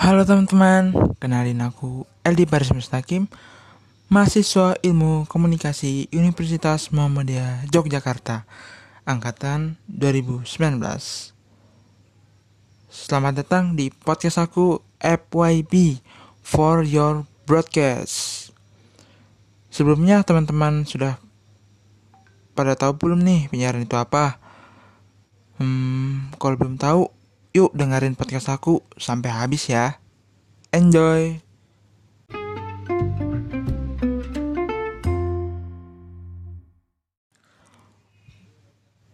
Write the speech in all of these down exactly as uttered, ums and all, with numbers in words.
Halo teman-teman, kenalin aku L D Baris Mustakim, mahasiswa ilmu komunikasi Universitas Muhammadiyah Yogyakarta, angkatan dua ribu sembilan belas. Selamat datang di podcast aku F Y B, For Your Broadcast. Sebelumnya teman-teman sudah pada tahu belum nih penyiaran itu apa? Hmm, kalau belum tahu, yuk dengerin podcast aku sampai habis ya. Enjoy!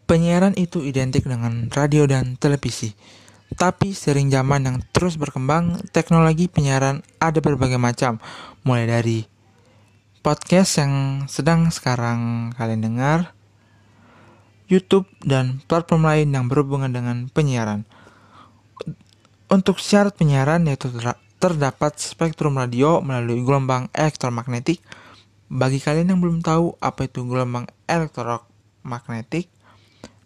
Penyiaran itu identik dengan radio dan televisi. Tapi sering zaman yang terus berkembang, teknologi penyiaran ada berbagai macam. Mulai dari podcast yang sedang sekarang kalian dengar, YouTube, dan platform lain yang berhubungan dengan penyiaran. Untuk syarat penyiaran yaitu terdapat spektrum radio melalui gelombang elektromagnetik. Bagi kalian yang belum tahu apa itu gelombang elektromagnetik,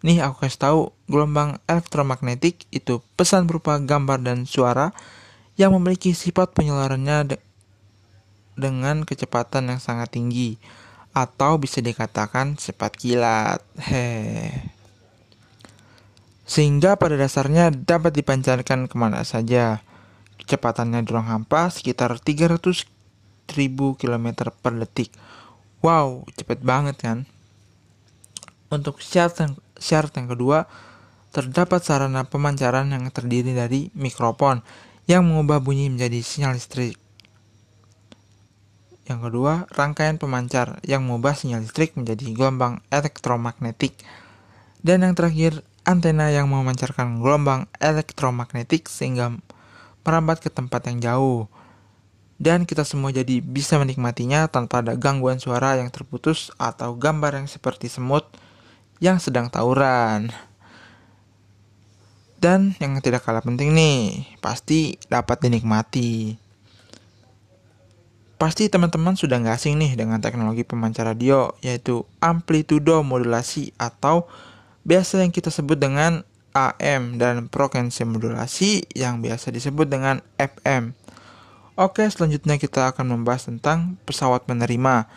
nih aku kasih tahu, gelombang elektromagnetik itu pesan berupa gambar dan suara yang memiliki sifat penyeluruhannya de- dengan kecepatan yang sangat tinggi, atau bisa dikatakan cepat kilat. Heh. Sehingga pada dasarnya dapat dipancarkan kemana saja. Kecepatannya di ruang hampa sekitar tiga ratus ribu kilometer per detik. Wow, cepat banget kan? Untuk syarat yang, syarat yang kedua, terdapat sarana pemancaran yang terdiri dari mikrofon yang mengubah bunyi menjadi sinyal listrik. Yang kedua, rangkaian pemancar yang mengubah sinyal listrik menjadi gelombang elektromagnetik. Dan yang terakhir, antena yang memancarkan gelombang elektromagnetik sehingga merambat ke tempat yang jauh. Dan kita semua jadi bisa menikmatinya tanpa ada gangguan suara yang terputus atau gambar yang seperti semut yang sedang tawuran. Dan yang tidak kalah penting nih, pasti dapat dinikmati. Pasti teman-teman sudah nggak asing nih dengan teknologi pemancar radio, yaitu amplitudo modulasi atau biasa yang kita sebut dengan A M, dan frekuensi modulasi yang biasa disebut dengan F M. Oke, selanjutnya kita akan membahas tentang pesawat penerima,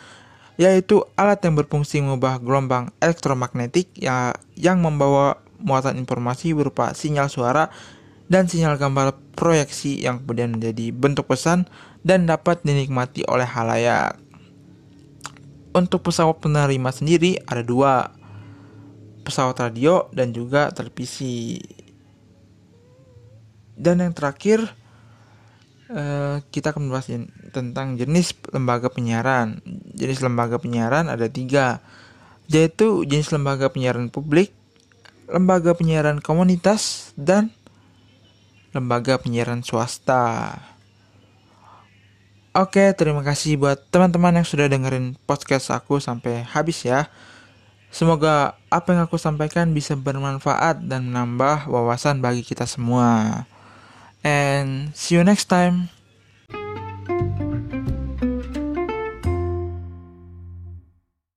yaitu alat yang berfungsi mengubah gelombang elektromagnetik ya, yang membawa muatan informasi berupa sinyal suara dan sinyal gambar proyeksi yang kemudian menjadi bentuk pesan dan dapat dinikmati oleh halayak. Untuk pesawat penerima sendiri ada dua, pesawat radio dan juga televisi. Dan yang terakhir, eh, kita akan membahas jen- tentang jenis lembaga penyiaran. Jenis lembaga penyiaran ada tiga, yaitu jenis lembaga penyiaran publik, lembaga penyiaran komunitas, dan lembaga penyiaran swasta. Oke, terima kasih buat teman-teman yang sudah dengerin podcast aku sampai habis ya. Semoga apa yang aku sampaikan bisa bermanfaat dan menambah wawasan bagi kita semua. And see you next time.